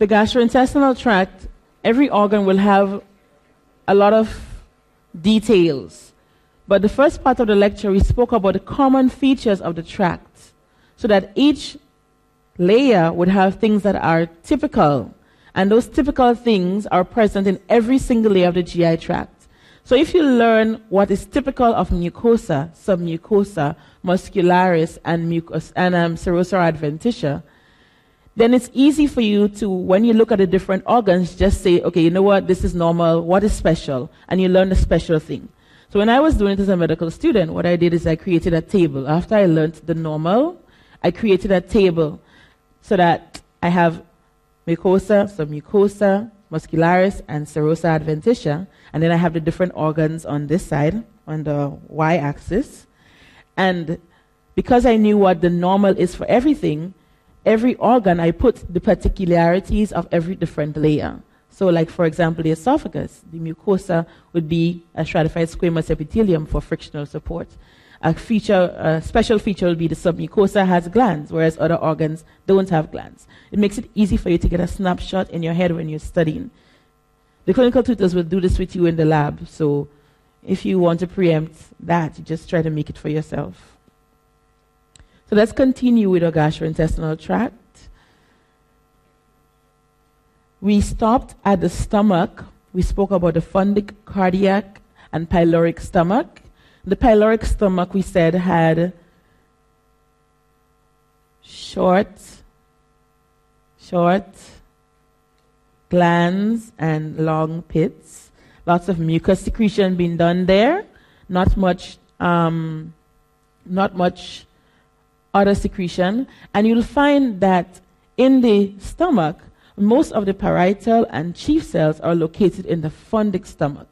the gastrointestinal tract, every organ will have a lot of details. But the first part of the lecture, we spoke about the common features of the tract, so that each layer would have things that are typical. And those typical things are present in every single layer of the GI tract. So if you learn what is typical of mucosa, submucosa, muscularis, and serosa adventitia, then it's easy for you to, when you look at the different organs, just say, okay, you know what, this is normal, what is special? And you learn the special thing. So when I was doing it as a medical student, what I did is I created a table. After I learned the normal, I created a table so that I have mucosa, submucosa, muscularis, and serosa adventitia. And then I have the different organs on this side, on the y-axis. And because I knew what the normal is for everything, every organ, I put the particularities of every different layer. So like, for example, the esophagus, the mucosa would be a stratified squamous epithelium for frictional support. A special feature will be the submucosa has glands, whereas other organs don't have glands. It makes it easy for you to get a snapshot in your head when you're studying. The clinical tutors will do this with you in the lab, so if you want to preempt that, you just try to make it for yourself. So let's continue with our gastrointestinal tract. We stopped at the stomach. We spoke about the fundic, cardiac, and pyloric stomach. The pyloric stomach, we said, had short glands and long pits. Lots of mucus secretion being done there. Not much other secretion. And you'll find that in the stomach, most of the parietal and chief cells are located in the fundic stomach.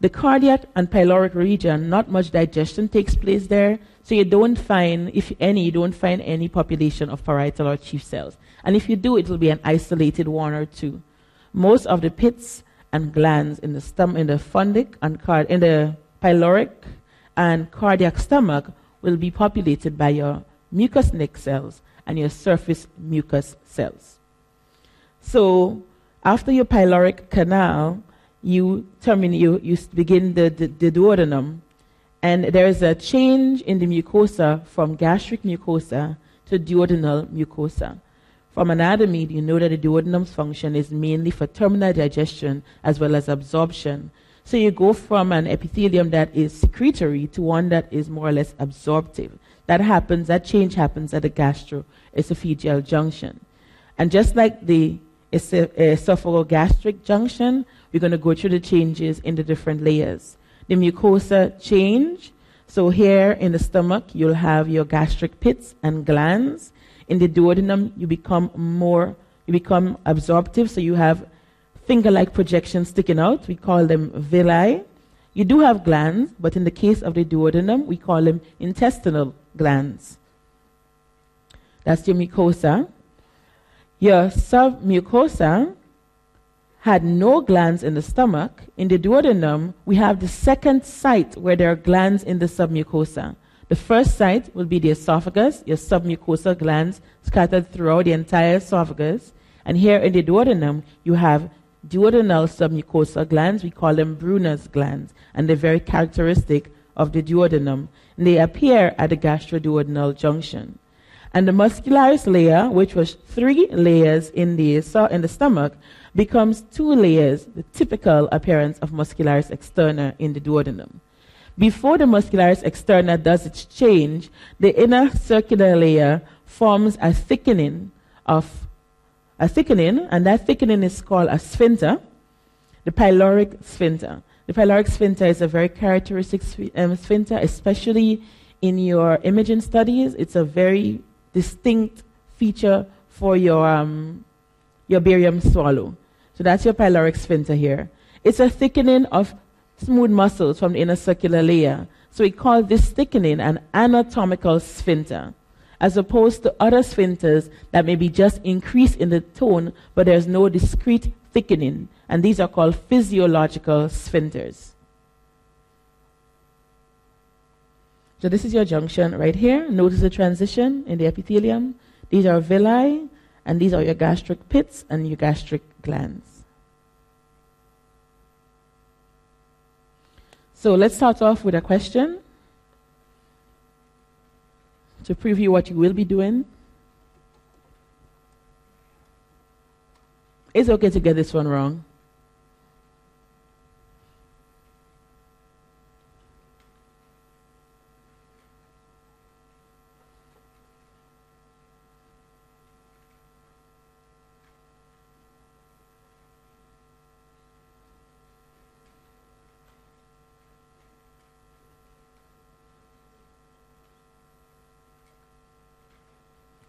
The cardiac and pyloric region, not much digestion takes place there, so you don't find, if any, you don't find any population of parietal or chief cells. And if you do, it will be an isolated one or two. Most of the pits and glands in the fundic and in the pyloric and cardiac stomach will be populated by your mucus neck cells and your surface mucus cells. So after your pyloric canal, you begin the duodenum, and there is a change in the mucosa from gastric mucosa to duodenal mucosa. From anatomy, you know that the duodenum's function is mainly for terminal digestion as well as absorption. So you go from an epithelium that is secretory to one that is more or less absorptive. That change happens at the gastroesophageal junction. And just like the esophagogastric junction, we're going to go through the changes in the different layers. The mucosa change. So here in the stomach, you'll have your gastric pits and glands. In the duodenum, you become absorptive, so you have finger-like projections sticking out. We call them villi. You do have glands, but in the case of the duodenum, we call them intestinal glands. That's your mucosa. Your submucosa had no glands in the stomach. In the duodenum, we have the second site where there are glands in the submucosa. The first site will be the esophagus, your submucosa glands scattered throughout the entire esophagus. And here in the duodenum, you have duodenal submucosa glands. We call them Brunner's glands, and they're very characteristic of the duodenum. And they appear at the gastroduodenal junction. And the muscularis layer, which was 3 layers in the stomach, becomes 2 layers, the typical appearance of muscularis externa in the duodenum. Before the muscularis externa does its change, the inner circular layer forms a thickening, and that thickening is called a sphincter, the pyloric sphincter. The pyloric sphincter is a very characteristic sphincter, especially in your imaging studies. It's a very distinct feature for your barium swallow. So that's your pyloric sphincter here. It's a thickening of smooth muscles from the inner circular layer. So we call this thickening an anatomical sphincter, as opposed to other sphincters that may be just increased in the tone, but there's no discrete thickening. And these are called physiological sphincters. So this is your junction right here. Notice the transition in the epithelium. These are villi, And these are your gastric pits and your gastric glands. So let's start off with a question to preview what you will be doing. It's okay to get this one wrong.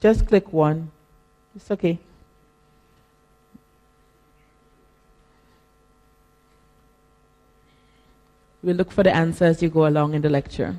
Just click one. It's okay. We'll look for the answer as you go along in the lecture.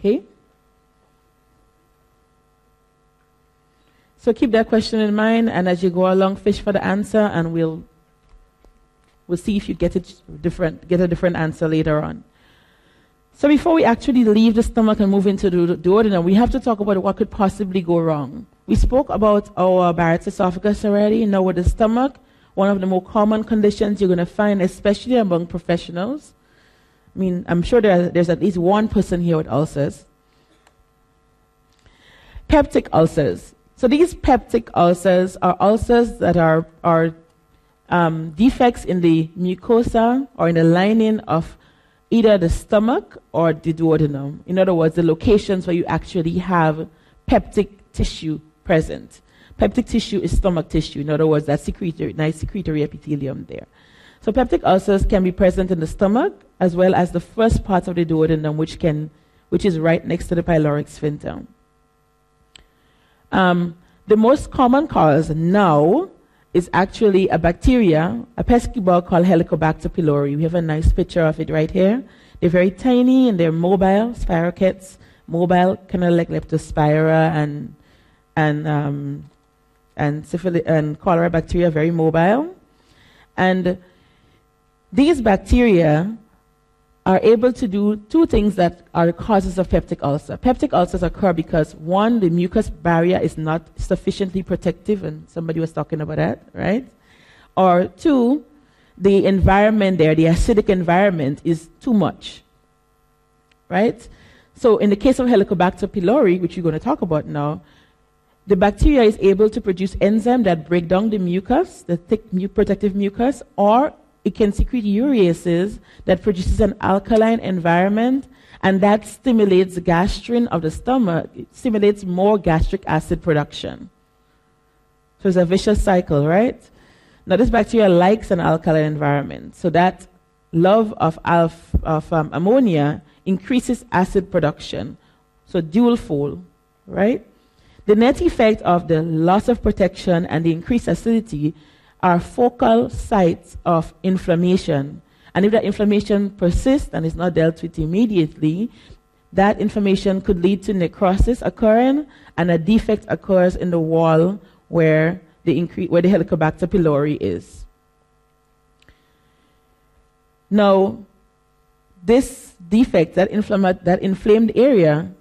Okay? So keep that question in mind, and as you go along, fish for the answer, and we'll see if you get a different answer later on. So before we actually leave the stomach and move into the duodenum, we have to talk about what could possibly go wrong. We spoke about our Barrett's esophagus already. Now with the stomach, one of the more common conditions you're going to find, especially among professionals. I mean, I'm sure there's at least one person here with ulcers. Peptic ulcers. So these peptic ulcers are ulcers that are defects in the mucosa or in the lining of either the stomach or the duodenum. In other words, the locations where you actually have peptic tissue present. Peptic tissue is stomach tissue. In other words, that nice secretory epithelium there. So peptic ulcers can be present in the stomach as well as the first part of the duodenum, which is right next to the pyloric sphincter. The most common cause now is actually a bacteria, a pesky bug called Helicobacter pylori. We have a nice picture of it right here. They're very tiny and they're mobile, spirochetes, mobile, kind of like Leptospira and syphilis and cholera bacteria, very mobile. And these bacteria are able to do two things that are the causes of peptic ulcer. Peptic ulcers occur because, one, the mucus barrier is not sufficiently protective, and somebody was talking about that, right? Or two, the environment there, the acidic environment, is too much, right? So in the case of Helicobacter pylori, which we're going to talk about now, the bacteria is able to produce enzymes that break down the mucus, the thick protective mucus, or it can secrete ureases that produces an alkaline environment, and that stimulates gastrin of the stomach. It stimulates more gastric acid production. So it's a vicious cycle, right? Now this bacteria likes an alkaline environment, so that love of ammonia increases acid production. So dual fold, right? The net effect of the loss of protection and the increased acidity are focal sites of inflammation. And if that inflammation persists and is not dealt with immediately, that inflammation could lead to necrosis occurring, and a defect occurs in the wall where the Helicobacter pylori is. Now, this defect, that inflamed area,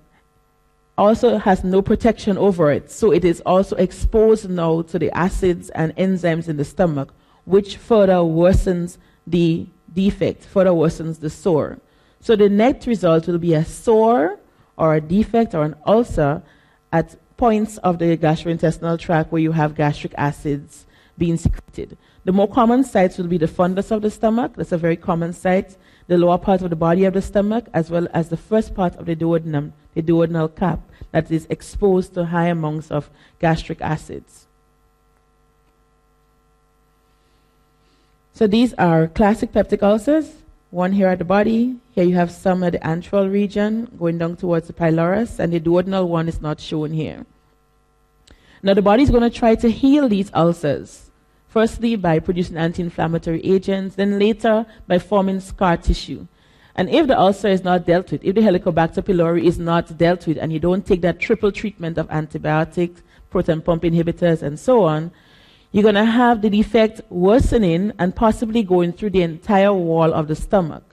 also has no protection over it, so it is also exposed now to the acids and enzymes in the stomach, which further worsens the defect, further worsens the sore. So the net result will be a sore or a defect or an ulcer at points of the gastrointestinal tract where you have gastric acids being secreted. The more common sites will be the fundus of the stomach, that's a very common site, the lower part of the body of the stomach, as well as the first part of the duodenum, the duodenal cap, that is exposed to high amounts of gastric acids. So these are classic peptic ulcers, one here at the body. Here you have some at the antral region going down towards the pylorus, and the duodenal one is not shown here. Now the body is going to try to heal these ulcers. Firstly, by producing anti-inflammatory agents, then later by forming scar tissue. And if the ulcer is not dealt with, if the Helicobacter pylori is not dealt with, and you don't take that triple treatment of antibiotics, proton pump inhibitors, and so on, you're going to have the defect worsening and possibly going through the entire wall of the stomach,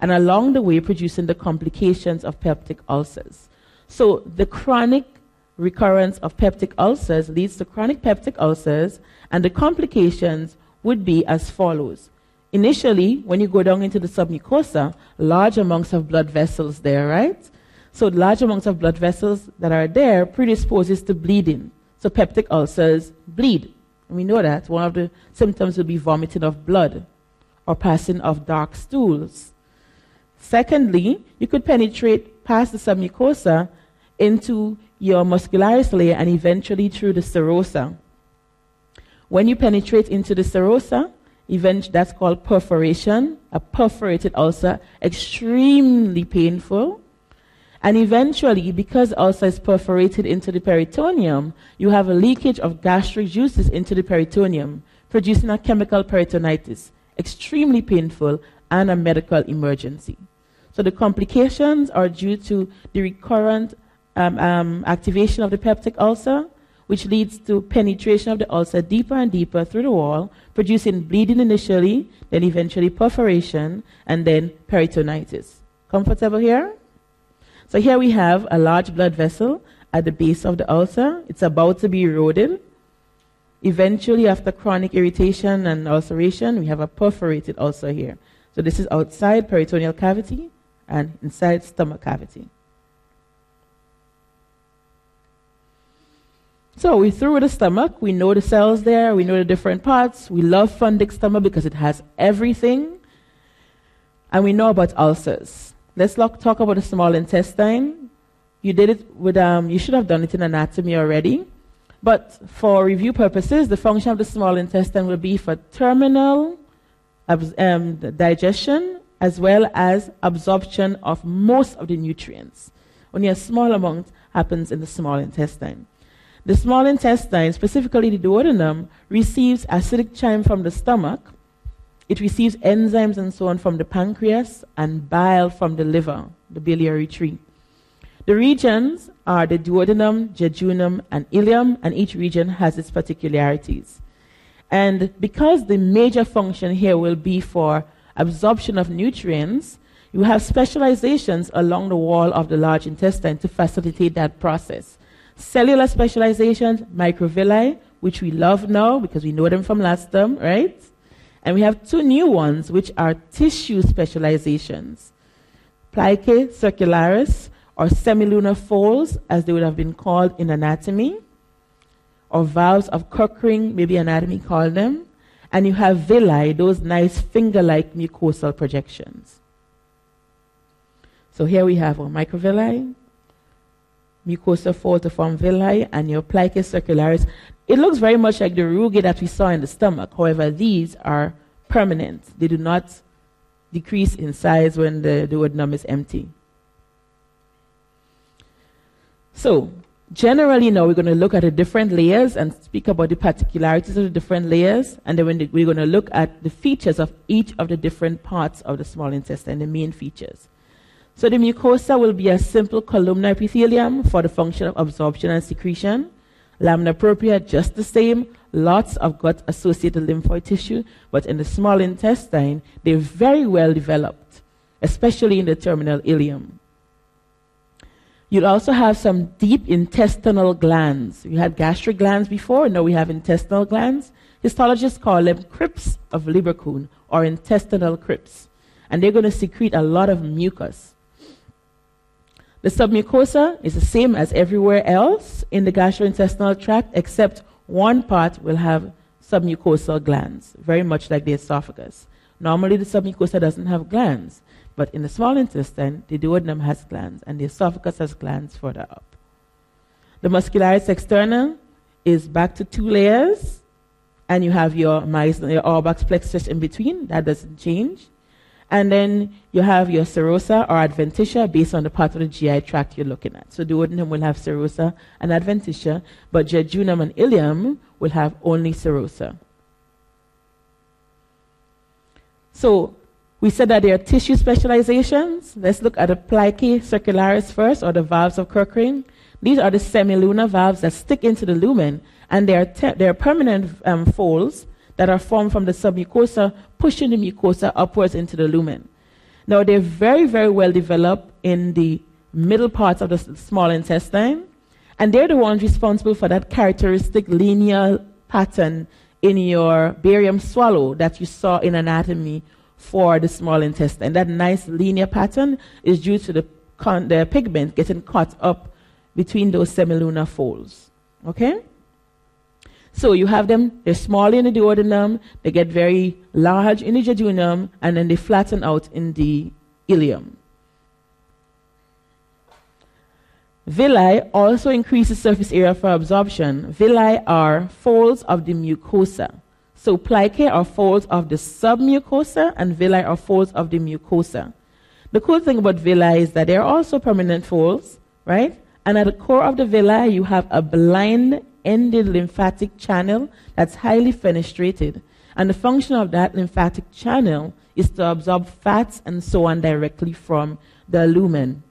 and along the way producing the complications of peptic ulcers. So the chronic recurrence of peptic ulcers leads to chronic peptic ulcers, and the complications would be as follows. Initially, when you go down into the submucosa, large amounts of blood vessels there, right? So large amounts of blood vessels that are there predisposes to bleeding. So peptic ulcers bleed. We know that. One of the symptoms will be vomiting of blood or passing of dark stools. Secondly, you could penetrate past the submucosa into your muscularis layer and eventually through the serosa. When you penetrate into the serosa, that's called perforation, a perforated ulcer, extremely painful. And eventually, because ulcer is perforated into the peritoneum, you have a leakage of gastric juices into the peritoneum, producing a chemical peritonitis, extremely painful, and a medical emergency. So the complications are due to the recurrent activation of the peptic ulcer, which leads to penetration of the ulcer deeper and deeper through the wall, producing bleeding initially, then eventually perforation, and then peritonitis. Comfortable here? So here we have a large blood vessel at the base of the ulcer. It's about to be eroded. Eventually, after chronic irritation and ulceration, we have a perforated ulcer here. So this is outside peritoneal cavity and inside stomach cavity. So we're through with the stomach. We know the cells there. We know the different parts. We love Fundic stomach because it has everything. And we know about ulcers. Let's talk about the small intestine. You did it with, you should have done it in anatomy already. But for review purposes, the function of the small intestine will be for terminal digestion as well as absorption of most of the nutrients. Only a small amount happens in the small intestine. The small intestine, specifically the duodenum, receives acidic chyme from the stomach. It receives enzymes and so on from the pancreas and bile from the liver, the biliary tree. The regions are the duodenum, jejunum, and ileum, and each region has its particularities. And because the major function here will be for absorption of nutrients, you have specializations along the wall of the large intestine to facilitate that process. Cellular specializations, microvilli, which we love now because we know them from last term, right? And we have two new ones, which are tissue specializations. Plicae circularis, or semilunar folds, as they would have been called in anatomy, or valves of Cochrane, maybe anatomy called them. And you have villi, those nice finger-like mucosal projections. So here we have our microvilli, mucosal fold to form villi, and your plicae circularis. It looks very much like the rugae that we saw in the stomach. However, these are permanent. They do not decrease in size when the duodenum is empty. So, generally now we're going to look at the different layers and speak about the particularities of the different layers, and then we're going to look at the features of each of the different parts of the small intestine, the main features. So the mucosa will be a simple columnar epithelium for the function of absorption and secretion. Lamina propria, just the same, lots of gut-associated lymphoid tissue, but in the small intestine, they're very well developed, especially in the terminal ileum. You'll also have some deep intestinal glands. We had gastric glands before, now we have intestinal glands. Histologists call them crypts of Lieberkühn, or intestinal crypts, and they're going to secrete a lot of mucus. The submucosa is the same as everywhere else in the gastrointestinal tract, except one part will have submucosal glands, very much like the esophagus. Normally, the submucosa doesn't have glands, but in the small intestine, the duodenum has glands, and the esophagus has glands further up. The muscularis externa is back to two layers, and you have your Auerbach's plexus in between. That doesn't change. And then you have your serosa or adventitia based on the part of the GI tract you're looking at. So duodenum will have serosa and adventitia, but jejunum and ileum will have only serosa. So we said that there are tissue specializations. Let's look at the plicae circularis first, or the valves of Cochrane. These are the semilunar valves that stick into the lumen, and they are permanent folds that are formed from the submucosa, pushing the mucosa upwards into the lumen. Now, they're very, very well developed in the middle parts of the small intestine, and they're the ones responsible for that characteristic linear pattern in your barium swallow that you saw in anatomy for the small intestine. That nice linear pattern is due to the pigment getting caught up between those semilunar folds. Okay? So you have them, they're small in the duodenum, they get very large in the jejunum, and then they flatten out in the ileum. Villi also increases surface area for absorption. Villi are folds of the mucosa. So plicae are folds of the submucosa, and villi are folds of the mucosa. The cool thing about villi is that they're also permanent folds, right? And at the core of the villi, you have a blind-ended lymphatic channel that's highly fenestrated. And the function of that lymphatic channel is to absorb fats and so on directly from the lumen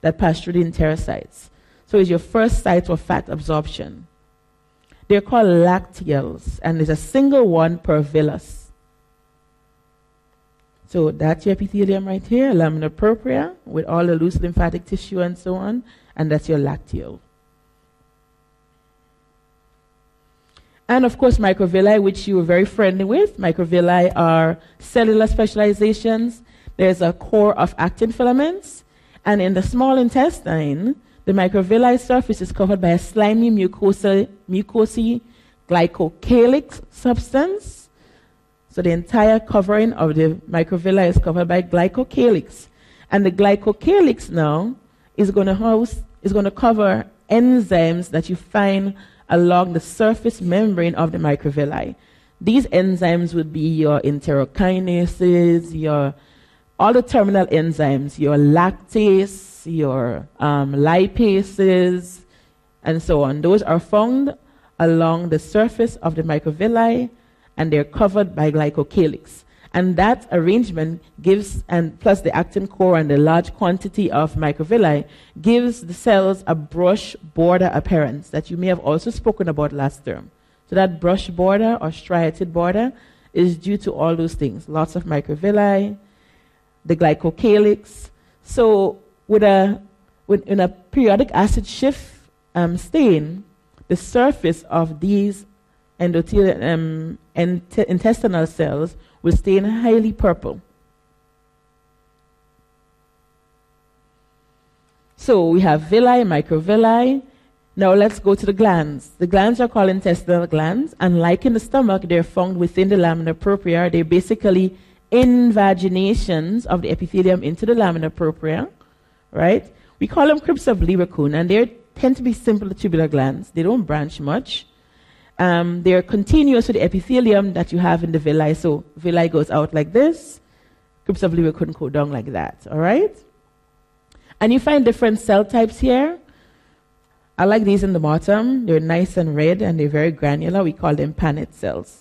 that pass through the enterocytes. So it's your first site for fat absorption. They're called lacteals, and there's a single one per villus. So that's your epithelium right here, lamina propria, with all the loose lymphatic tissue and so on, and that's your lacteal. And of course, microvilli, which you were very friendly with. Microvilli are cellular specializations. There's a core of actin filaments. And in the small intestine, the microvilli surface is covered by a slimy mucosy glycocalyx substance. So the entire covering of the microvilli is covered by glycocalyx. And the glycocalyx now is going to cover enzymes that you find along the surface membrane of the microvilli. These enzymes would be your enterokinases, your all the terminal enzymes, your lactase, your lipases, and so on. Those are found along the surface of the microvilli, and they're covered by glycocalyx. And that arrangement gives, and plus the actin core and the large quantity of microvilli, gives the cells a brush border appearance that you may have also spoken about last term. So that brush border or striated border is due to all those things. Lots of microvilli, the glycocalyx. So in a periodic acid shift stain, the surface of these intestinal cells will stain highly purple. So we have villi, microvilli. Now let's go to the glands. The glands are called intestinal glands, and like in the stomach, they're found within the lamina propria. They're basically invaginations of the epithelium into the lamina propria, right? We call them crypts of Lieberkühn, and they tend to be simple tubular glands. They don't branch much. They're continuous to the epithelium that you have in the villi. So villi goes out like this. Crypts of Lieberkühn go down like that, all right? And you find different cell types here. I like these in the bottom. They're nice and red, and they're very granular. We call them Paneth cells.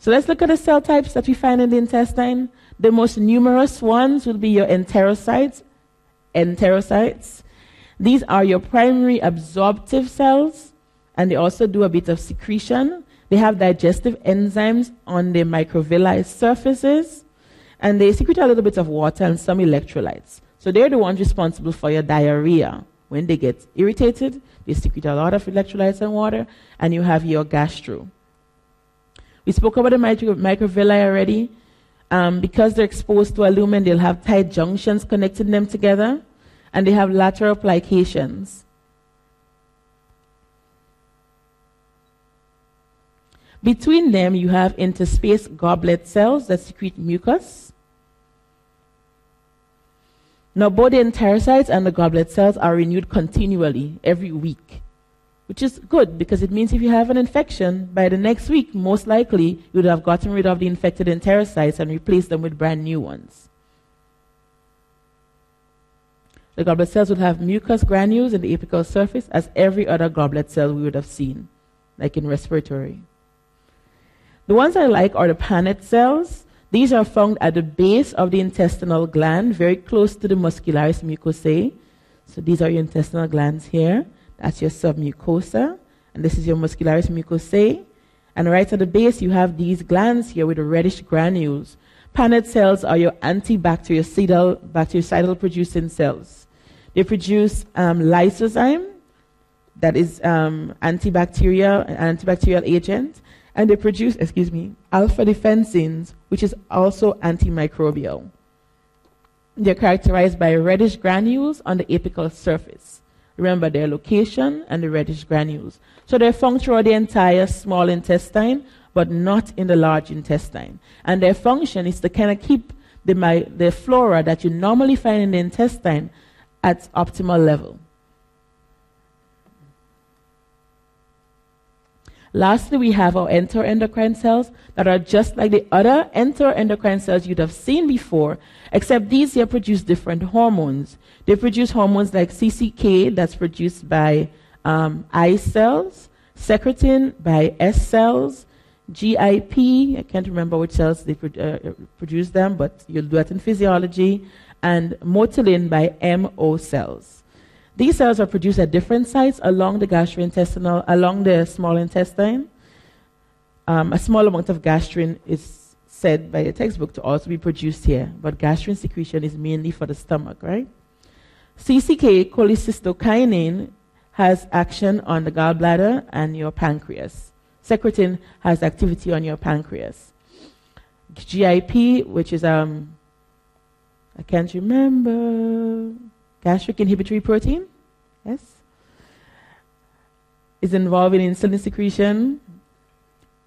So let's look at the cell types that we find in the intestine. The most numerous ones will be your enterocytes. Enterocytes. These are your primary absorptive cells, and they also do a bit of secretion. They have digestive enzymes on the microvilli surfaces, and they secrete a little bit of water and some electrolytes. So they're the ones responsible for your diarrhea. When they get irritated, they secrete a lot of electrolytes and water, and you have your gastro. We spoke about the microvilli already. Because they're exposed to a lumen, they'll have tight junctions connecting them together, and they have lateral plications. Between them, you have interspaced goblet cells that secrete mucus. Now, both the enterocytes and the goblet cells are renewed continually every week, which is good because it means if you have an infection, by the next week, most likely, you would have gotten rid of the infected enterocytes and replaced them with brand new ones. The goblet cells would have mucus granules in the apical surface as every other goblet cell we would have seen, like in respiratory. The ones I like are the Paneth cells. These are found at the base of the intestinal gland, very close to the muscularis mucosae. So these are your intestinal glands here. That's your submucosa. And this is your muscularis mucosae. And right at the base, you have these glands here with the reddish granules. Paned cells are your antibactericidal producing cells. They produce lysozyme, that is antibacterial agent, and they produce, alpha defensins, which is also antimicrobial. They're characterized by reddish granules on the apical surface. Remember their location and the reddish granules. So they're found throughout the entire small intestine, but not in the large intestine. And their function is to kind of keep the flora that you normally find in the intestine at optimal level. Lastly, we have our enteroendocrine cells that are just like the other enteroendocrine cells you'd have seen before, except these here produce different hormones. They produce hormones like CCK, that's produced by I cells, secretin by S cells, GIP, I can't remember which cells they produce them, but you'll do it in physiology, and motilin by MO cells. These cells are produced at different sites along the gastrointestinal, along the small intestine. A small amount of gastrin is said by the textbook to also be produced here, but gastrin secretion is mainly for the stomach, right? CCK, cholecystokinin, has action on the gallbladder and your pancreas. Secretin has activity on your pancreas. GIP, which is, I can't remember, gastric inhibitory protein, yes, is involved in insulin secretion,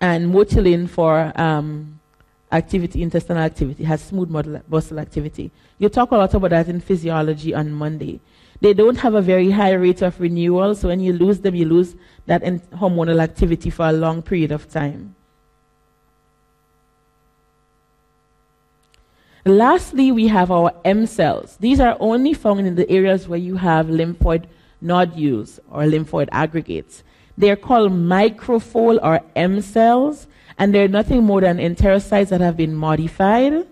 and motilin for intestinal activity, has smooth muscle activity. You'll talk a lot about that in physiology on Monday. They don't have a very high rate of renewal, so when you lose them, you lose that hormonal activity for a long period of time. Lastly, we have our M cells. These are only found in the areas where you have lymphoid nodules or lymphoid aggregates. They're called microphile or M cells, and they're nothing more than enterocytes that have been modified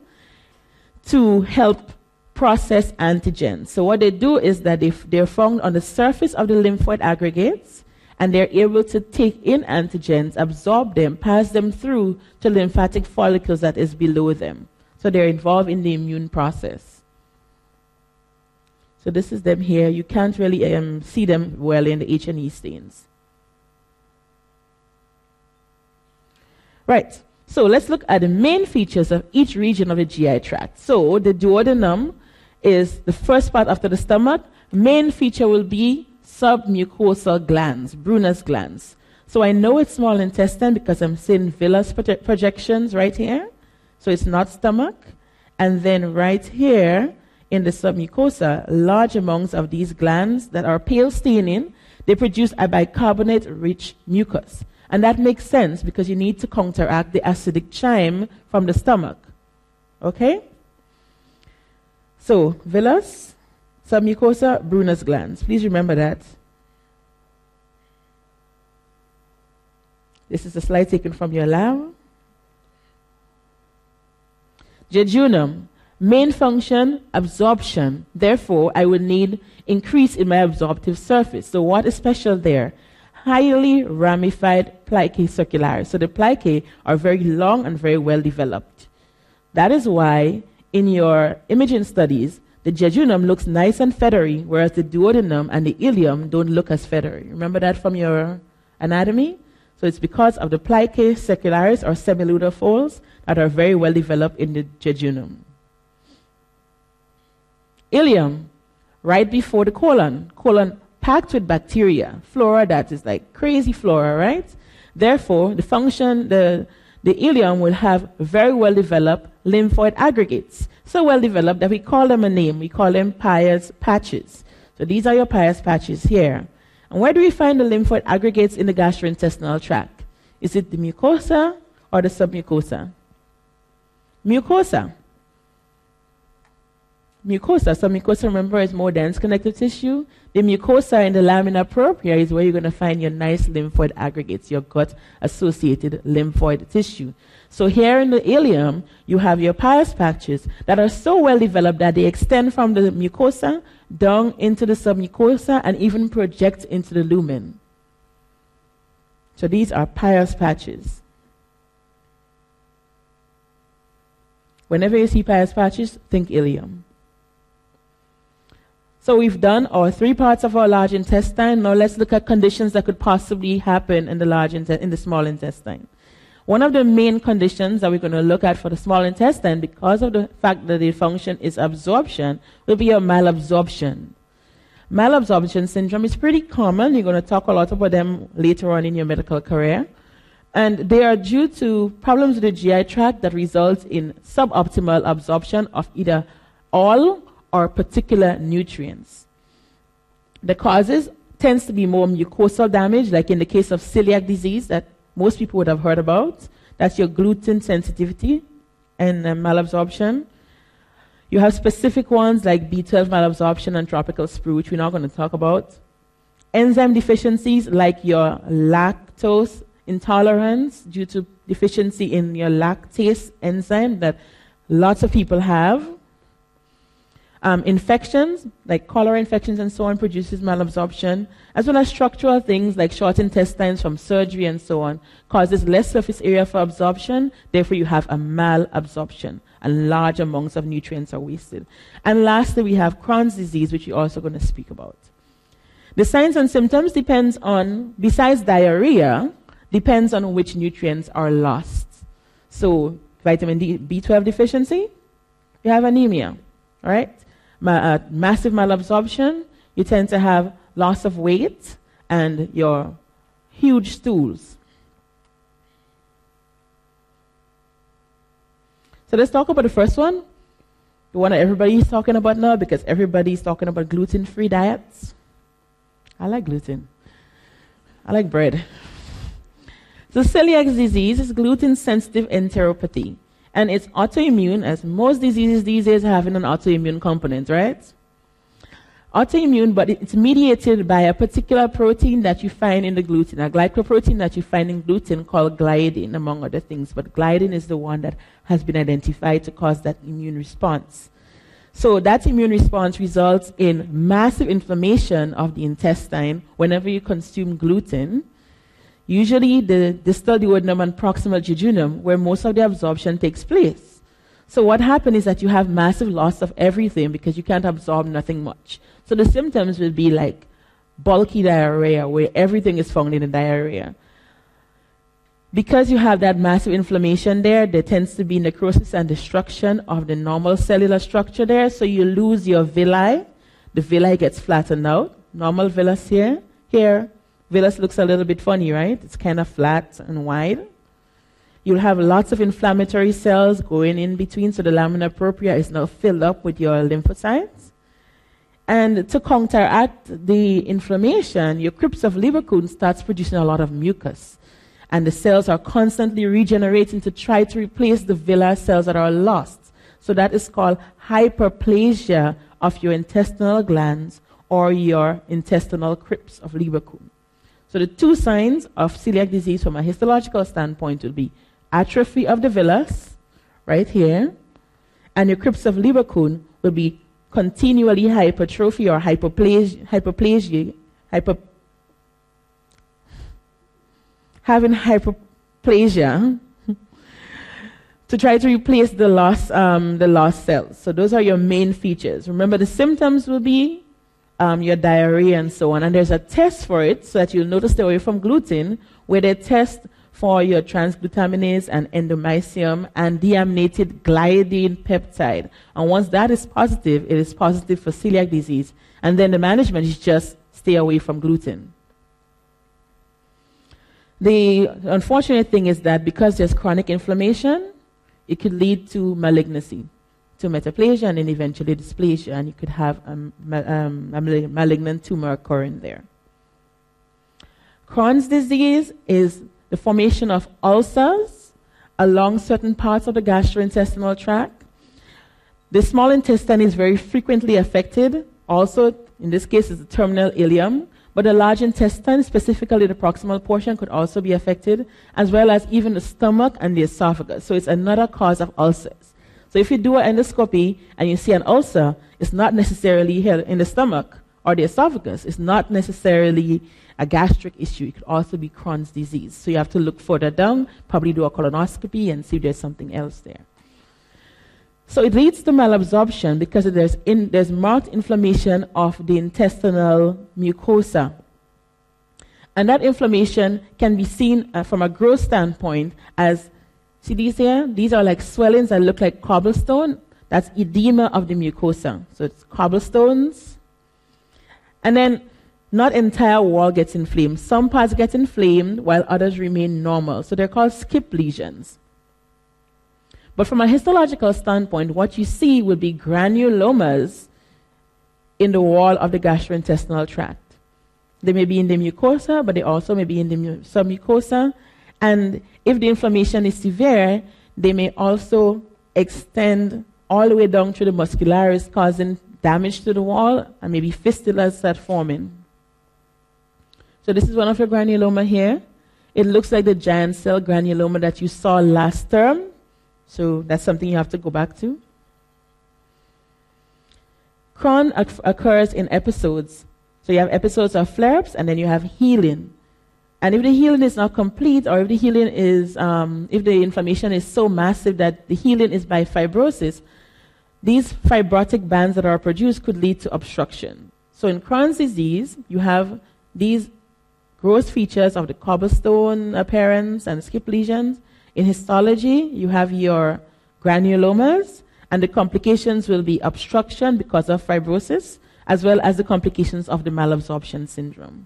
to help process antigens. So what they do is that they're found on the surface of the lymphoid aggregates, and they're able to take in antigens, absorb them, pass them through to lymphatic follicles that is below them. So they're involved in the immune process. So this is them here. You can't really see them well in the H&E stains. Right, so let's look at the main features of each region of the GI tract. So the duodenum is the first part after the stomach. Main feature will be submucosal glands, Brunner's glands. So I know it's small intestine because I'm seeing villous projections right here. So it's not stomach. And then right here in the submucosa, large amounts of these glands that are pale staining, they produce a bicarbonate-rich mucus. And that makes sense because you need to counteract the acidic chyme from the stomach. Okay? So villous, submucosa, Brunner's glands. Please remember that. This is a slide taken from your lab. Jejunum, main function, absorption. Therefore, I will need increase in my absorptive surface. So what is special there? Highly ramified plicae circularis. So the plicae are very long and very well developed. That is why in your imaging studies, the jejunum looks nice and feathery, whereas the duodenum and the ileum don't look as feathery. Remember that from your anatomy? So it's because of the plicae circularis or semilunar folds that are very well developed in the jejunum. Ileum, right before the colon. Colon packed with bacteria, flora that is like crazy flora, right? Therefore, the function, the ileum will have very well developed lymphoid aggregates. So well developed that we call them a name. We call them Peyer's patches. So these are your Peyer's patches here. And where do we find the lymphoid aggregates in the gastrointestinal tract? Is it the mucosa or the submucosa? Mucosa. mucosa. So mucosa, remember, is more dense connective tissue. The mucosa in the lamina propria is where you're going to find your nice lymphoid aggregates, your gut-associated lymphoid tissue. So here in the ileum, you have your Peyer's patches that are so well developed that they extend from the mucosa down into the submucosa and even project into the lumen. So these are Peyer's patches. Whenever you see Peyer's patches, think ileum. So we've done our three parts of our large intestine. Now let's look at conditions that could possibly happen in the small intestine. One of the main conditions that we're going to look at for the small intestine, because of the fact that the function is absorption, will be your malabsorption. Malabsorption syndrome is pretty common. You're going to talk a lot about them later on in your medical career. And they are due to problems with the GI tract that result in suboptimal absorption of either all or particular nutrients. The causes tends to be more mucosal damage, like in the case of celiac disease that most people would have heard about. That's your gluten sensitivity and malabsorption. You have specific ones like B12 malabsorption and tropical sprue, which we're not going to talk about. Enzyme deficiencies like your lactose intolerance due to deficiency in your lactase enzyme that lots of people have. Infections, like cholera infections and so on, produces malabsorption, as well as structural things like short intestines from surgery and so on, causes less surface area for absorption, therefore you have a malabsorption, and large amounts of nutrients are wasted. And lastly, we have Crohn's disease, which we're also going to speak about. The signs and symptoms depends on, besides diarrhea, depends on which nutrients are lost. So vitamin D, B12 deficiency, you have anemia, all right? Massive malabsorption, you tend to have loss of weight and your huge stools. So let's talk about the first one, the one that everybody's talking about now because everybody's talking about gluten-free diets. I like gluten. I like bread. So celiac disease is gluten-sensitive enteropathy. And it's autoimmune, as most diseases these days having an autoimmune component, right? Autoimmune, but it's mediated by a particular protein that you find in the gluten, a glycoprotein that you find in gluten called gliadin, among other things. But gliadin is the one that has been identified to cause that immune response. So that immune response results in massive inflammation of the intestine whenever you consume gluten. Usually the distal duodenum and proximal jejunum, where most of the absorption takes place. So what happens is that you have massive loss of everything because you can't absorb nothing much. So the symptoms will be like bulky diarrhea, where everything is found in the diarrhea. Because you have that massive inflammation there tends to be necrosis and destruction of the normal cellular structure there, so you lose your villi. The villi gets flattened out. Normal villus here. Villus looks a little bit funny, right? It's kind of flat and wide. You'll have lots of inflammatory cells going in between, so the lamina propria is now filled up with your lymphocytes. And to counteract the inflammation, your crypts of Lieberkühn starts producing a lot of mucus. And the cells are constantly regenerating to try to replace the villi cells that are lost. So that is called hyperplasia of your intestinal glands or your intestinal crypts of Lieberkühn. So the two signs of celiac disease from a histological standpoint would be atrophy of the villus, right here, and the crypts of Lieberkühn will be continually hypertrophy or having hyperplasia to try to replace the lost cells. So those are your main features. Remember, the symptoms will be your diarrhea and so on. And there's a test for it so that you'll notice the way from gluten where they test for your transglutaminase and endomycium and deaminated gliadin peptide. And once that is positive, it is positive for celiac disease. And then the management is just stay away from gluten. The unfortunate thing is that because there's chronic inflammation, it could lead to malignancy, to metaplasia and then eventually dysplasia, and you could have a malignant tumor occurring there. Crohn's disease is the formation of ulcers along certain parts of the gastrointestinal tract. The small intestine is very frequently affected. Also, in this case, it's the terminal ileum. But the large intestine, specifically the proximal portion, could also be affected, as well as even the stomach and the esophagus. So it's another cause of ulcers. So if you do an endoscopy and you see an ulcer, it's not necessarily here in the stomach or the esophagus. It's not necessarily a gastric issue. It could also be Crohn's disease. So you have to look further down, probably do a colonoscopy and see if there's something else there. So it leads to malabsorption because there's marked inflammation of the intestinal mucosa. And that inflammation can be seen from a growth standpoint as, see these here? These are like swellings that look like cobblestone. That's edema of the mucosa. So it's cobblestones. And then not entire wall gets inflamed. Some parts get inflamed while others remain normal. So they're called skip lesions. But from a histological standpoint, what you see would be granulomas in the wall of the gastrointestinal tract. They may be in the mucosa, but they also may be in the submucosa. And if the inflammation is severe, they may also extend all the way down through the muscularis, causing damage to the wall and maybe fistulas start forming. So this is one of your granuloma here. It looks like the giant cell granuloma that you saw last term. So that's something you have to go back to. Crohn occurs in episodes. So you have episodes of flare-ups, and then you have healing. And if the healing is not complete, or if the healing is, if the inflammation is so massive that the healing is by fibrosis, these fibrotic bands that are produced could lead to obstruction. So in Crohn's disease, you have these gross features of the cobblestone appearance and skip lesions. In histology, you have your granulomas, and the complications will be obstruction because of fibrosis, as well as the complications of the malabsorption syndrome.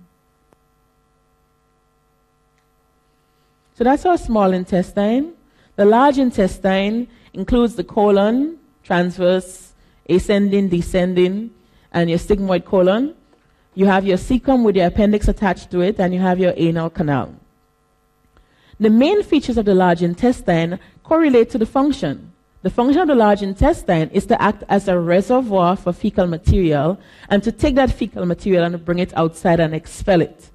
So that's our small intestine. The large intestine includes the colon, transverse, ascending, descending, and your sigmoid colon. You have your cecum with your appendix attached to it, and you have your anal canal. The main features of the large intestine correlate to the function. The function of the large intestine is to act as a reservoir for fecal material and to take that fecal material and bring it outside and expel it.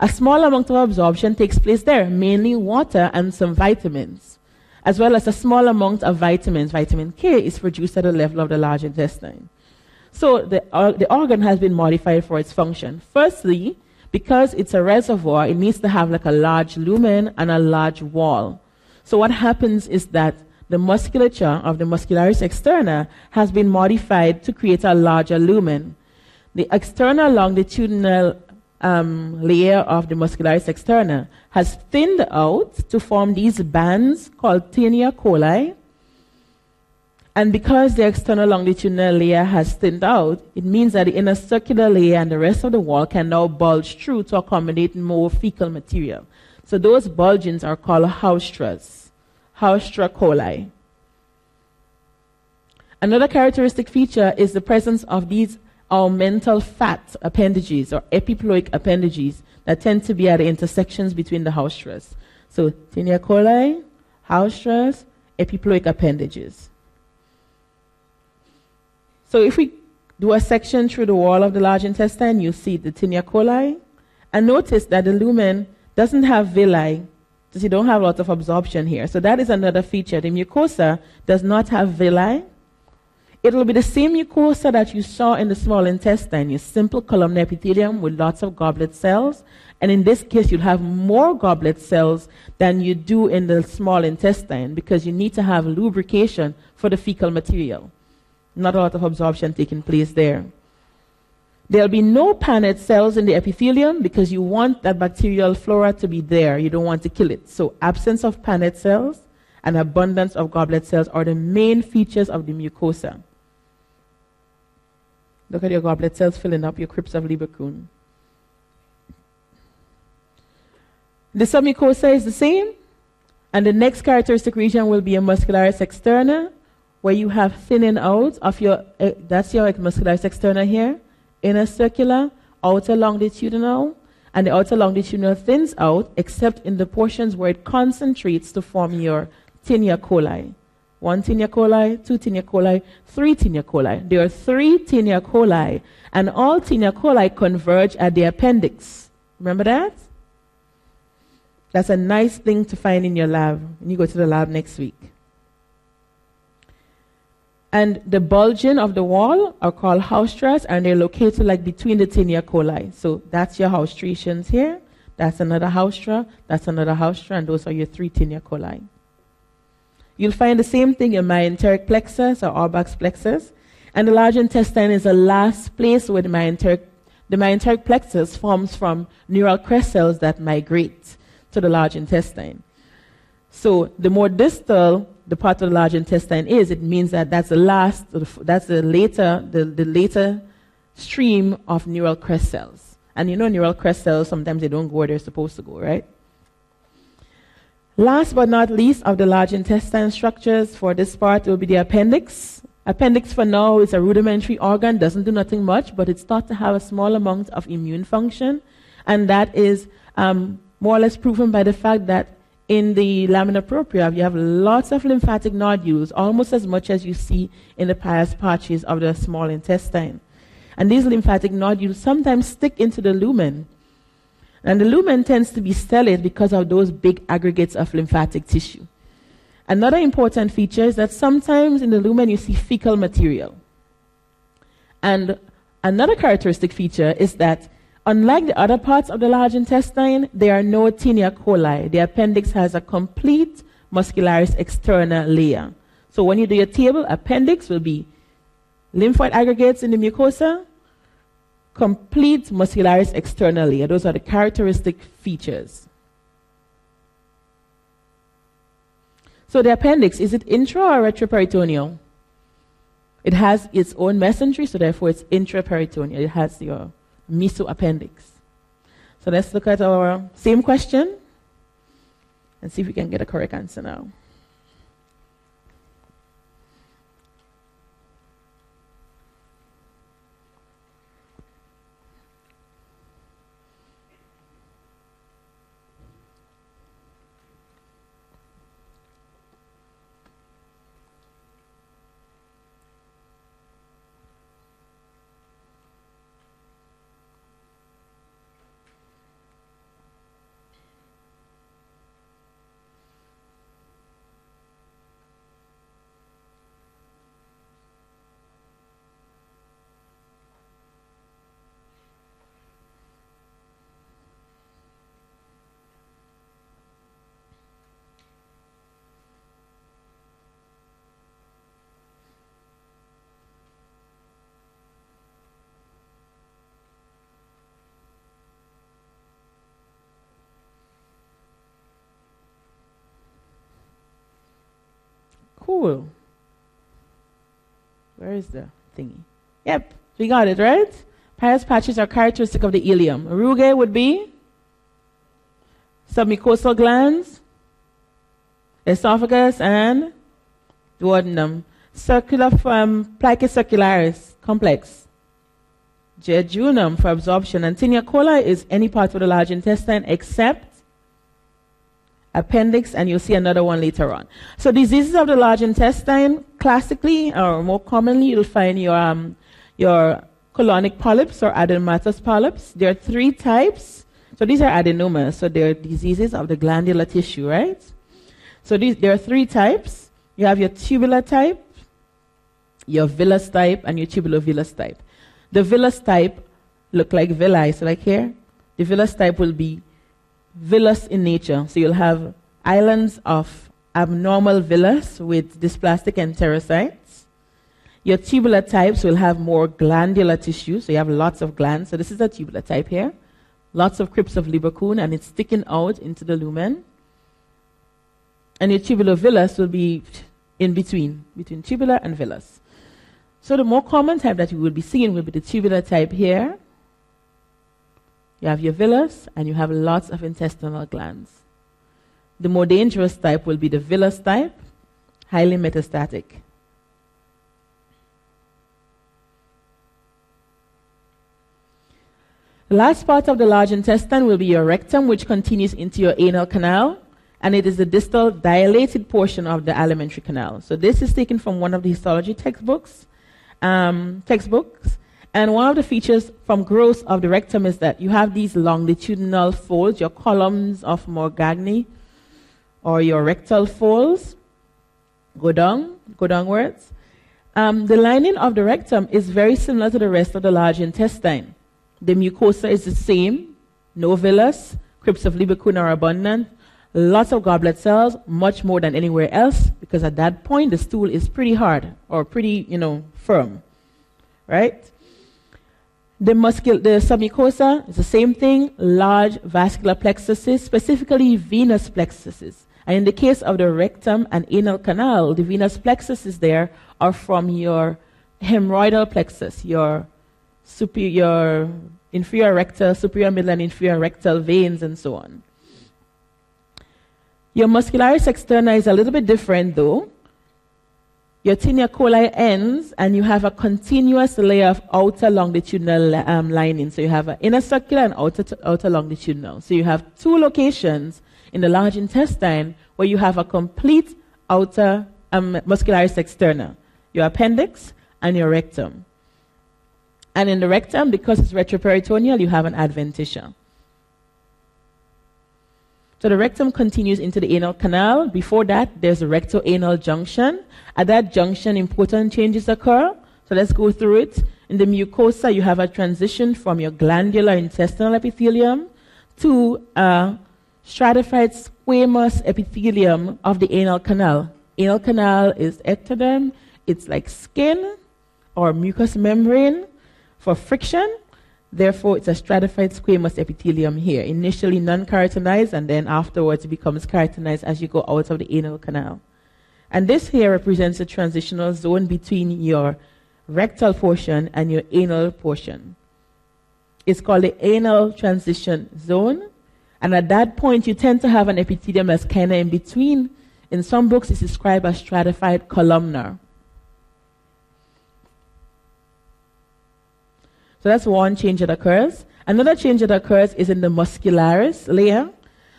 A small amount of absorption takes place there, mainly water and some vitamins, as well as a small amount of vitamins. Vitamin K is produced at the level of the large intestine. So the organ has been modified for its function. Firstly, because it's a reservoir, it needs to have like a large lumen and a large wall. So what happens is that the musculature of the muscularis externa has been modified to create a larger lumen. The external longitudinal layer of the muscularis externa has thinned out to form these bands called taenia coli. And because the external longitudinal layer has thinned out, it means that the inner circular layer and the rest of the wall can now bulge through to accommodate more fecal material. So those bulgings are called haustras, haustra coli. Another characteristic feature is the presence of these aumental fat appendages or epiploic appendages that tend to be at the intersections between the haustras. So taenia coli, haustras, epiploic appendages. So if we do a section through the wall of the large intestine, you see the taenia coli. And notice that the lumen doesn't have villi, so you don't have a lot of absorption here. So that is another feature. The mucosa does not have villi. It will be the same mucosa that you saw in the small intestine, your simple columnar epithelium with lots of goblet cells. And in this case, you'll have more goblet cells than you do in the small intestine because you need to have lubrication for the fecal material. Not a lot of absorption taking place there. There'll be no Paneth cells in the epithelium because you want that bacterial flora to be there. You don't want to kill it. So absence of Paneth cells and abundance of goblet cells are the main features of the mucosa. Look at your goblet cells filling up your crypts of Lieberkühn. The submucosa is the same, and the next characteristic region will be a muscularis externa, where you have thinning out of your, that's your muscularis externa here, inner circular, outer longitudinal, and the outer longitudinal thins out except in the portions where it concentrates to form your taenia coli. one taenia coli, two taenia coli, three taenia coli. There are three taenia coli, and all taenia coli converge at the appendix. Remember that? That's a nice thing to find in your lab when you go to the lab next week. And the bulging of the wall are called haustras, and they're located like between the taenia coli. So that's your haustrations here. That's another haustra. That's another haustra, and those are your three taenia coli. You'll find the same thing in myenteric plexus or Auerbach's plexus. And the large intestine is the last place where the myenteric plexus forms from neural crest cells that migrate to the large intestine. So the more distal the part of the large intestine is, it means that that's the later stream of neural crest cells. And you know neural crest cells, sometimes they don't go where they're supposed to go, right? Last but not least of the large intestine structures for this part will be the appendix. Appendix for now is a rudimentary organ, doesn't do nothing much, but it's thought to have a small amount of immune function. And that is more or less proven by the fact that in the lamina propria, you have lots of lymphatic nodules, almost as much as you see in the Peyer's patches of the small intestine. And these lymphatic nodules sometimes stick into the lumen. And the lumen tends to be stellate because of those big aggregates of lymphatic tissue. Another important feature is that sometimes in the lumen you see fecal material. And another characteristic feature is that unlike the other parts of the large intestine, there are no taenia coli. The appendix has a complete muscularis externa layer. So when you do your table, appendix will be lymphoid aggregates in the mucosa, complete muscularis externally. Those are the characteristic features. So the appendix, is it intra or retroperitoneal? It has its own mesentery, so therefore it's intraperitoneal. It has your mesoappendix. So let's look at our same question and see if we can get a correct answer now. Cool. Where is the thingy? Yep, we got it, right? Peyer's patches are characteristic of the ileum. Rugae would be submucosal glands, esophagus, and duodenum. Circular from plicae circularis, complex. Jejunum for absorption. And taenia coli is any part of the large intestine except appendix, and you'll see another one later on. So diseases of the large intestine, classically or more commonly, you'll find your colonic polyps or adenomatous polyps. There are three types. So these are adenomas. So they're diseases of the glandular tissue, right? So there are three types. You have your tubular type, your villous type, and your tubulovillous type. The villous type look like villi, so like here. The villous type will be villous in nature, so you'll have islands of abnormal villus with dysplastic enterocytes. Your tubular types will have more glandular tissue, so you have lots of glands. So this is a tubular type here. Lots of crypts of Lieberkühn, and it's sticking out into the lumen. And your tubulovillus will be in between tubular and villous. So the more common type that you will be seeing will be the tubular type here. You have your villus, and you have lots of intestinal glands. The more dangerous type will be the villous type, highly metastatic. The last part of the large intestine will be your rectum, which continues into your anal canal. and it is the distal dilated portion of the alimentary canal. So this is taken from one of the histology textbooks, and one of the features from growth of the rectum is that you have these longitudinal folds, your columns of Morgagni or your rectal folds go downwards. The lining of the rectum is very similar to the rest of the large intestine. The mucosa is the same, novellus, crypts of Lieberkühn are abundant, lots of goblet cells, much more than anywhere else, because at that point the stool is pretty hard or pretty, firm, right? The submucosa is the same thing, large vascular plexuses, specifically venous plexuses. And in the case of the rectum and anal canal, the venous plexuses there are from your hemorrhoidal plexus, your superior, inferior rectal, superior, middle, and inferior rectal veins, and so on. Your muscularis externa is a little bit different, though. Your taenia coli ends, and you have a continuous layer of outer longitudinal lining. So you have an inner circular and outer longitudinal. So you have two locations in the large intestine where you have a complete outer muscularis externa, your appendix and your rectum. And in the rectum, because it's retroperitoneal, you have an adventitia. So the rectum continues into the anal canal. Before that, there's a rectoanal junction. At that junction, important changes occur. So let's go through it. In the mucosa, you have a transition from your glandular intestinal epithelium to a stratified squamous epithelium of the anal canal. Anal canal is ectoderm. It's like skin or mucous membrane for friction. Therefore, it's a stratified squamous epithelium here, initially non-keratinized, and then afterwards it becomes keratinized as you go out of the anal canal. And this here represents a transitional zone between your rectal portion and your anal portion. It's called the anal transition zone, and at that point, you tend to have an epithelium that's kind of in between. In some books, it's described as stratified columnar. So that's one change that occurs. Another change that occurs is in the muscularis layer.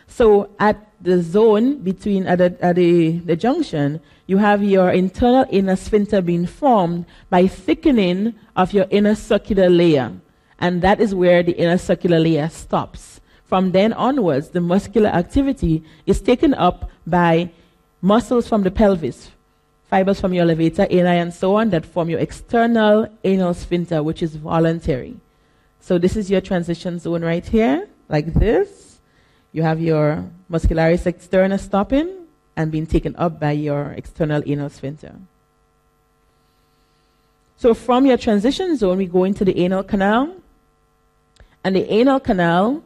So at the zone between, at the junction, you have your internal inner sphincter being formed by thickening of your inner circular layer. And that is where the inner circular layer stops. From then onwards, the muscular activity is taken up by muscles from the pelvis, fibers from your levator, ani, and so on, that form your external anal sphincter, which is voluntary. So this is your transition zone right here, like this. You have your muscularis externa stopping and being taken up by your external anal sphincter. So from your transition zone, we go into the anal canal. And the anal canal,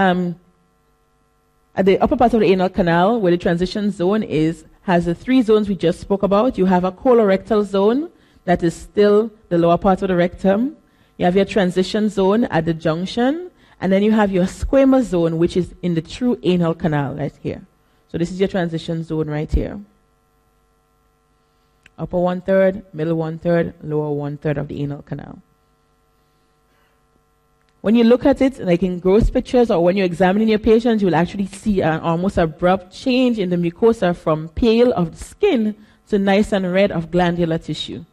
at the upper part of the anal canal, where the transition zone is, has the three zones we just spoke about. You have a colorectal zone that is still the lower part of the rectum. You have your transition zone at the junction. And then you have your squamous zone, which is in the true anal canal right here. So this is your transition zone right here. Upper one-third, middle one-third, lower one-third of the anal canal. When you look at it, like in gross pictures or when you're examining your patients, you'll actually see an almost abrupt change in the mucosa from pale of the skin to nice and red of glandular tissue.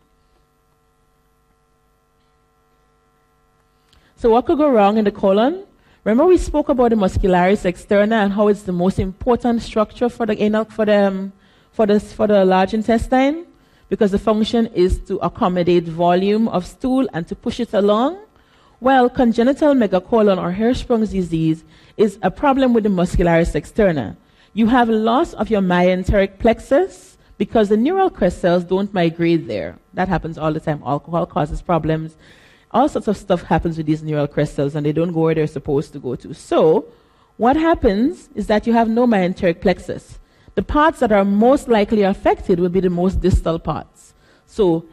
So what could go wrong in the colon? Remember we spoke about the muscularis externa and how it's the most important structure for the anal, for the large intestine, because the function is to accommodate volume of stool and to push it along. Well, congenital megacolon or Hirschsprung's disease is a problem with the muscularis externa. You have loss of your myenteric plexus because the neural crest cells don't migrate there. That happens all the time. Alcohol causes problems. All sorts of stuff happens with these neural crest cells, and they don't go where they're supposed to go to. So what happens is that you have no myenteric plexus. The parts that are most likely affected will be the most distal parts. So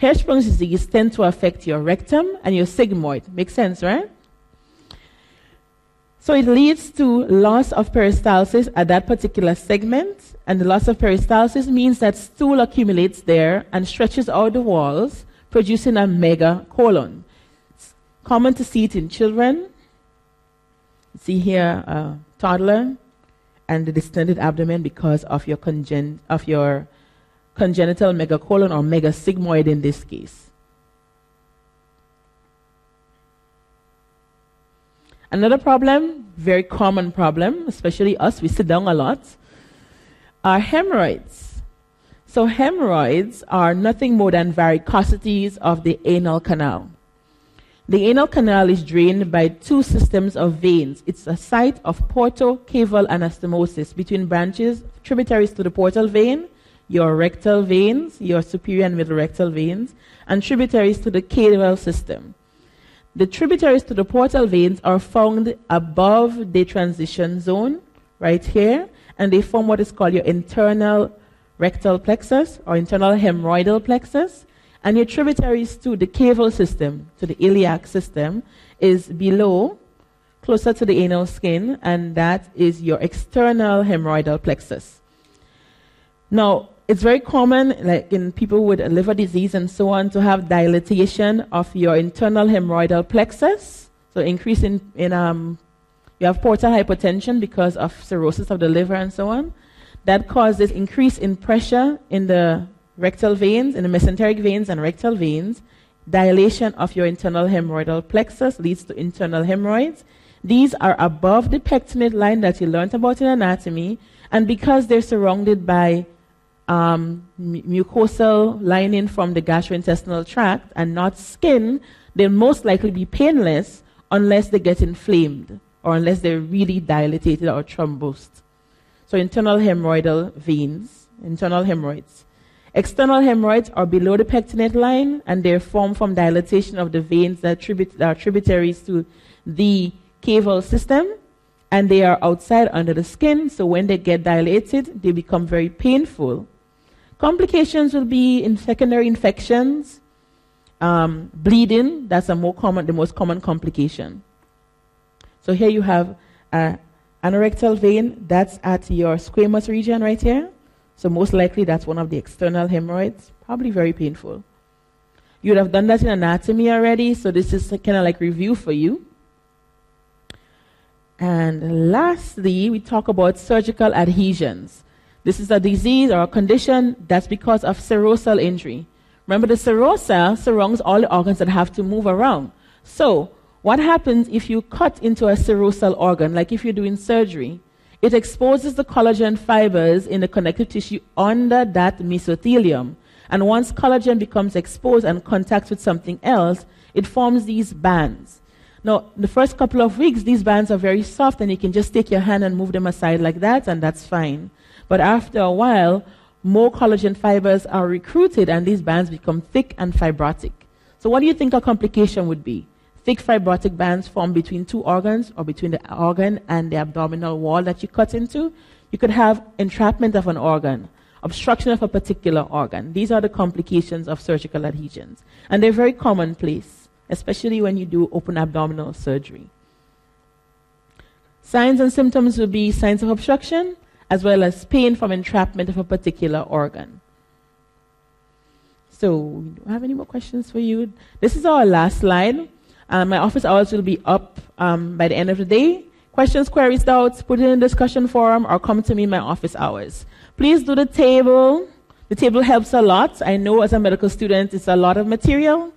Hirschsprung's disease tend to affect your rectum and your sigmoid. Makes sense, right? So it leads to loss of peristalsis at that particular segment, and the loss of peristalsis means that stool accumulates there and stretches out the walls, producing a megacolon. It's common to see it in children. See here a toddler, and the distended abdomen because of your congenital megacolon or megasigmoid in this case. Another problem, very common problem, especially us, we sit down a lot, are hemorrhoids. So hemorrhoids are nothing more than varicosities of the anal canal. The anal canal is drained by two systems of veins. It's a site of portocaval anastomosis between branches, tributaries to the portal vein, your rectal veins, your superior and middle rectal veins, and tributaries to the caval system. The tributaries to the portal veins are found above the transition zone, right here, and they form what is called your internal rectal plexus or internal hemorrhoidal plexus. And your tributaries to the caval system, to the iliac system, is below, closer to the anal skin, and that is your external hemorrhoidal plexus. Now, it's very common, like in people with liver disease and so on, to have dilatation of your internal hemorrhoidal plexus. So increase in you have portal hypertension because of cirrhosis of the liver and so on. That causes increase in pressure in the rectal veins, in the mesenteric veins and rectal veins. Dilation of your internal hemorrhoidal plexus leads to internal hemorrhoids. These are above the pectinate line that you learned about in anatomy, and because they're surrounded by mucosal lining from the gastrointestinal tract and not skin, they'll most likely be painless unless they get inflamed or unless they're really dilated or thrombosed. So internal hemorrhoidal veins, internal hemorrhoids. External hemorrhoids are below the pectinate line, and they're formed from dilatation of the veins that are tributaries to the caval system, and they are outside under the skin, so when they get dilated, they become very painful. Complications will be in secondary infections, bleeding, that's the most common complication. So here you have an anorectal vein, that's at your squamous region right here. So most likely that's one of the external hemorrhoids, probably very painful. You would have done that in anatomy already, so this is kind of like review for you. And lastly, we talk about surgical adhesions. This is a disease or a condition that's because of serosal injury. Remember, the serosa surrounds all the organs that have to move around. So what happens if you cut into a serosal organ, like if you're doing surgery? It exposes the collagen fibers in the connective tissue under that mesothelium. And once collagen becomes exposed and contacts with something else, it forms these bands. Now, the first couple of weeks, these bands are very soft, and you can just take your hand and move them aside like that, and that's fine. But after a while, more collagen fibers are recruited, and these bands become thick and fibrotic. So what do you think a complication would be? Thick fibrotic bands form between two organs or between the organ and the abdominal wall that you cut into. You could have entrapment of an organ, obstruction of a particular organ. These are the complications of surgical adhesions. And they're very commonplace, especially when you do open abdominal surgery. Signs and symptoms would be signs of obstruction as well as pain from entrapment of a particular organ. So, we don't have any more questions for you. This is our last slide. My office hours will be up by the end of the day. Questions, queries, doubts, put it in the discussion forum or come to me in my office hours. Please do the table. The table helps a lot. I know as a medical student, it's a lot of material.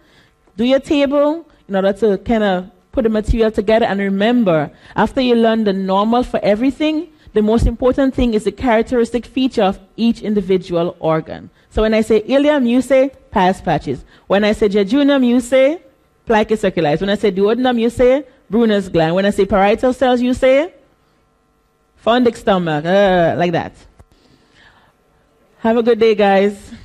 Do your table in order to kind of put the material together. And remember, after you learn the normal for everything, the most important thing is the characteristic feature of each individual organ. So when I say ileum, you say Peyer's patches. When I say jejunum, you say plaque is circularized. When I say duodenum, you say Brunner's gland. When I say parietal cells, you say fondic stomach, like that. Have a good day, guys.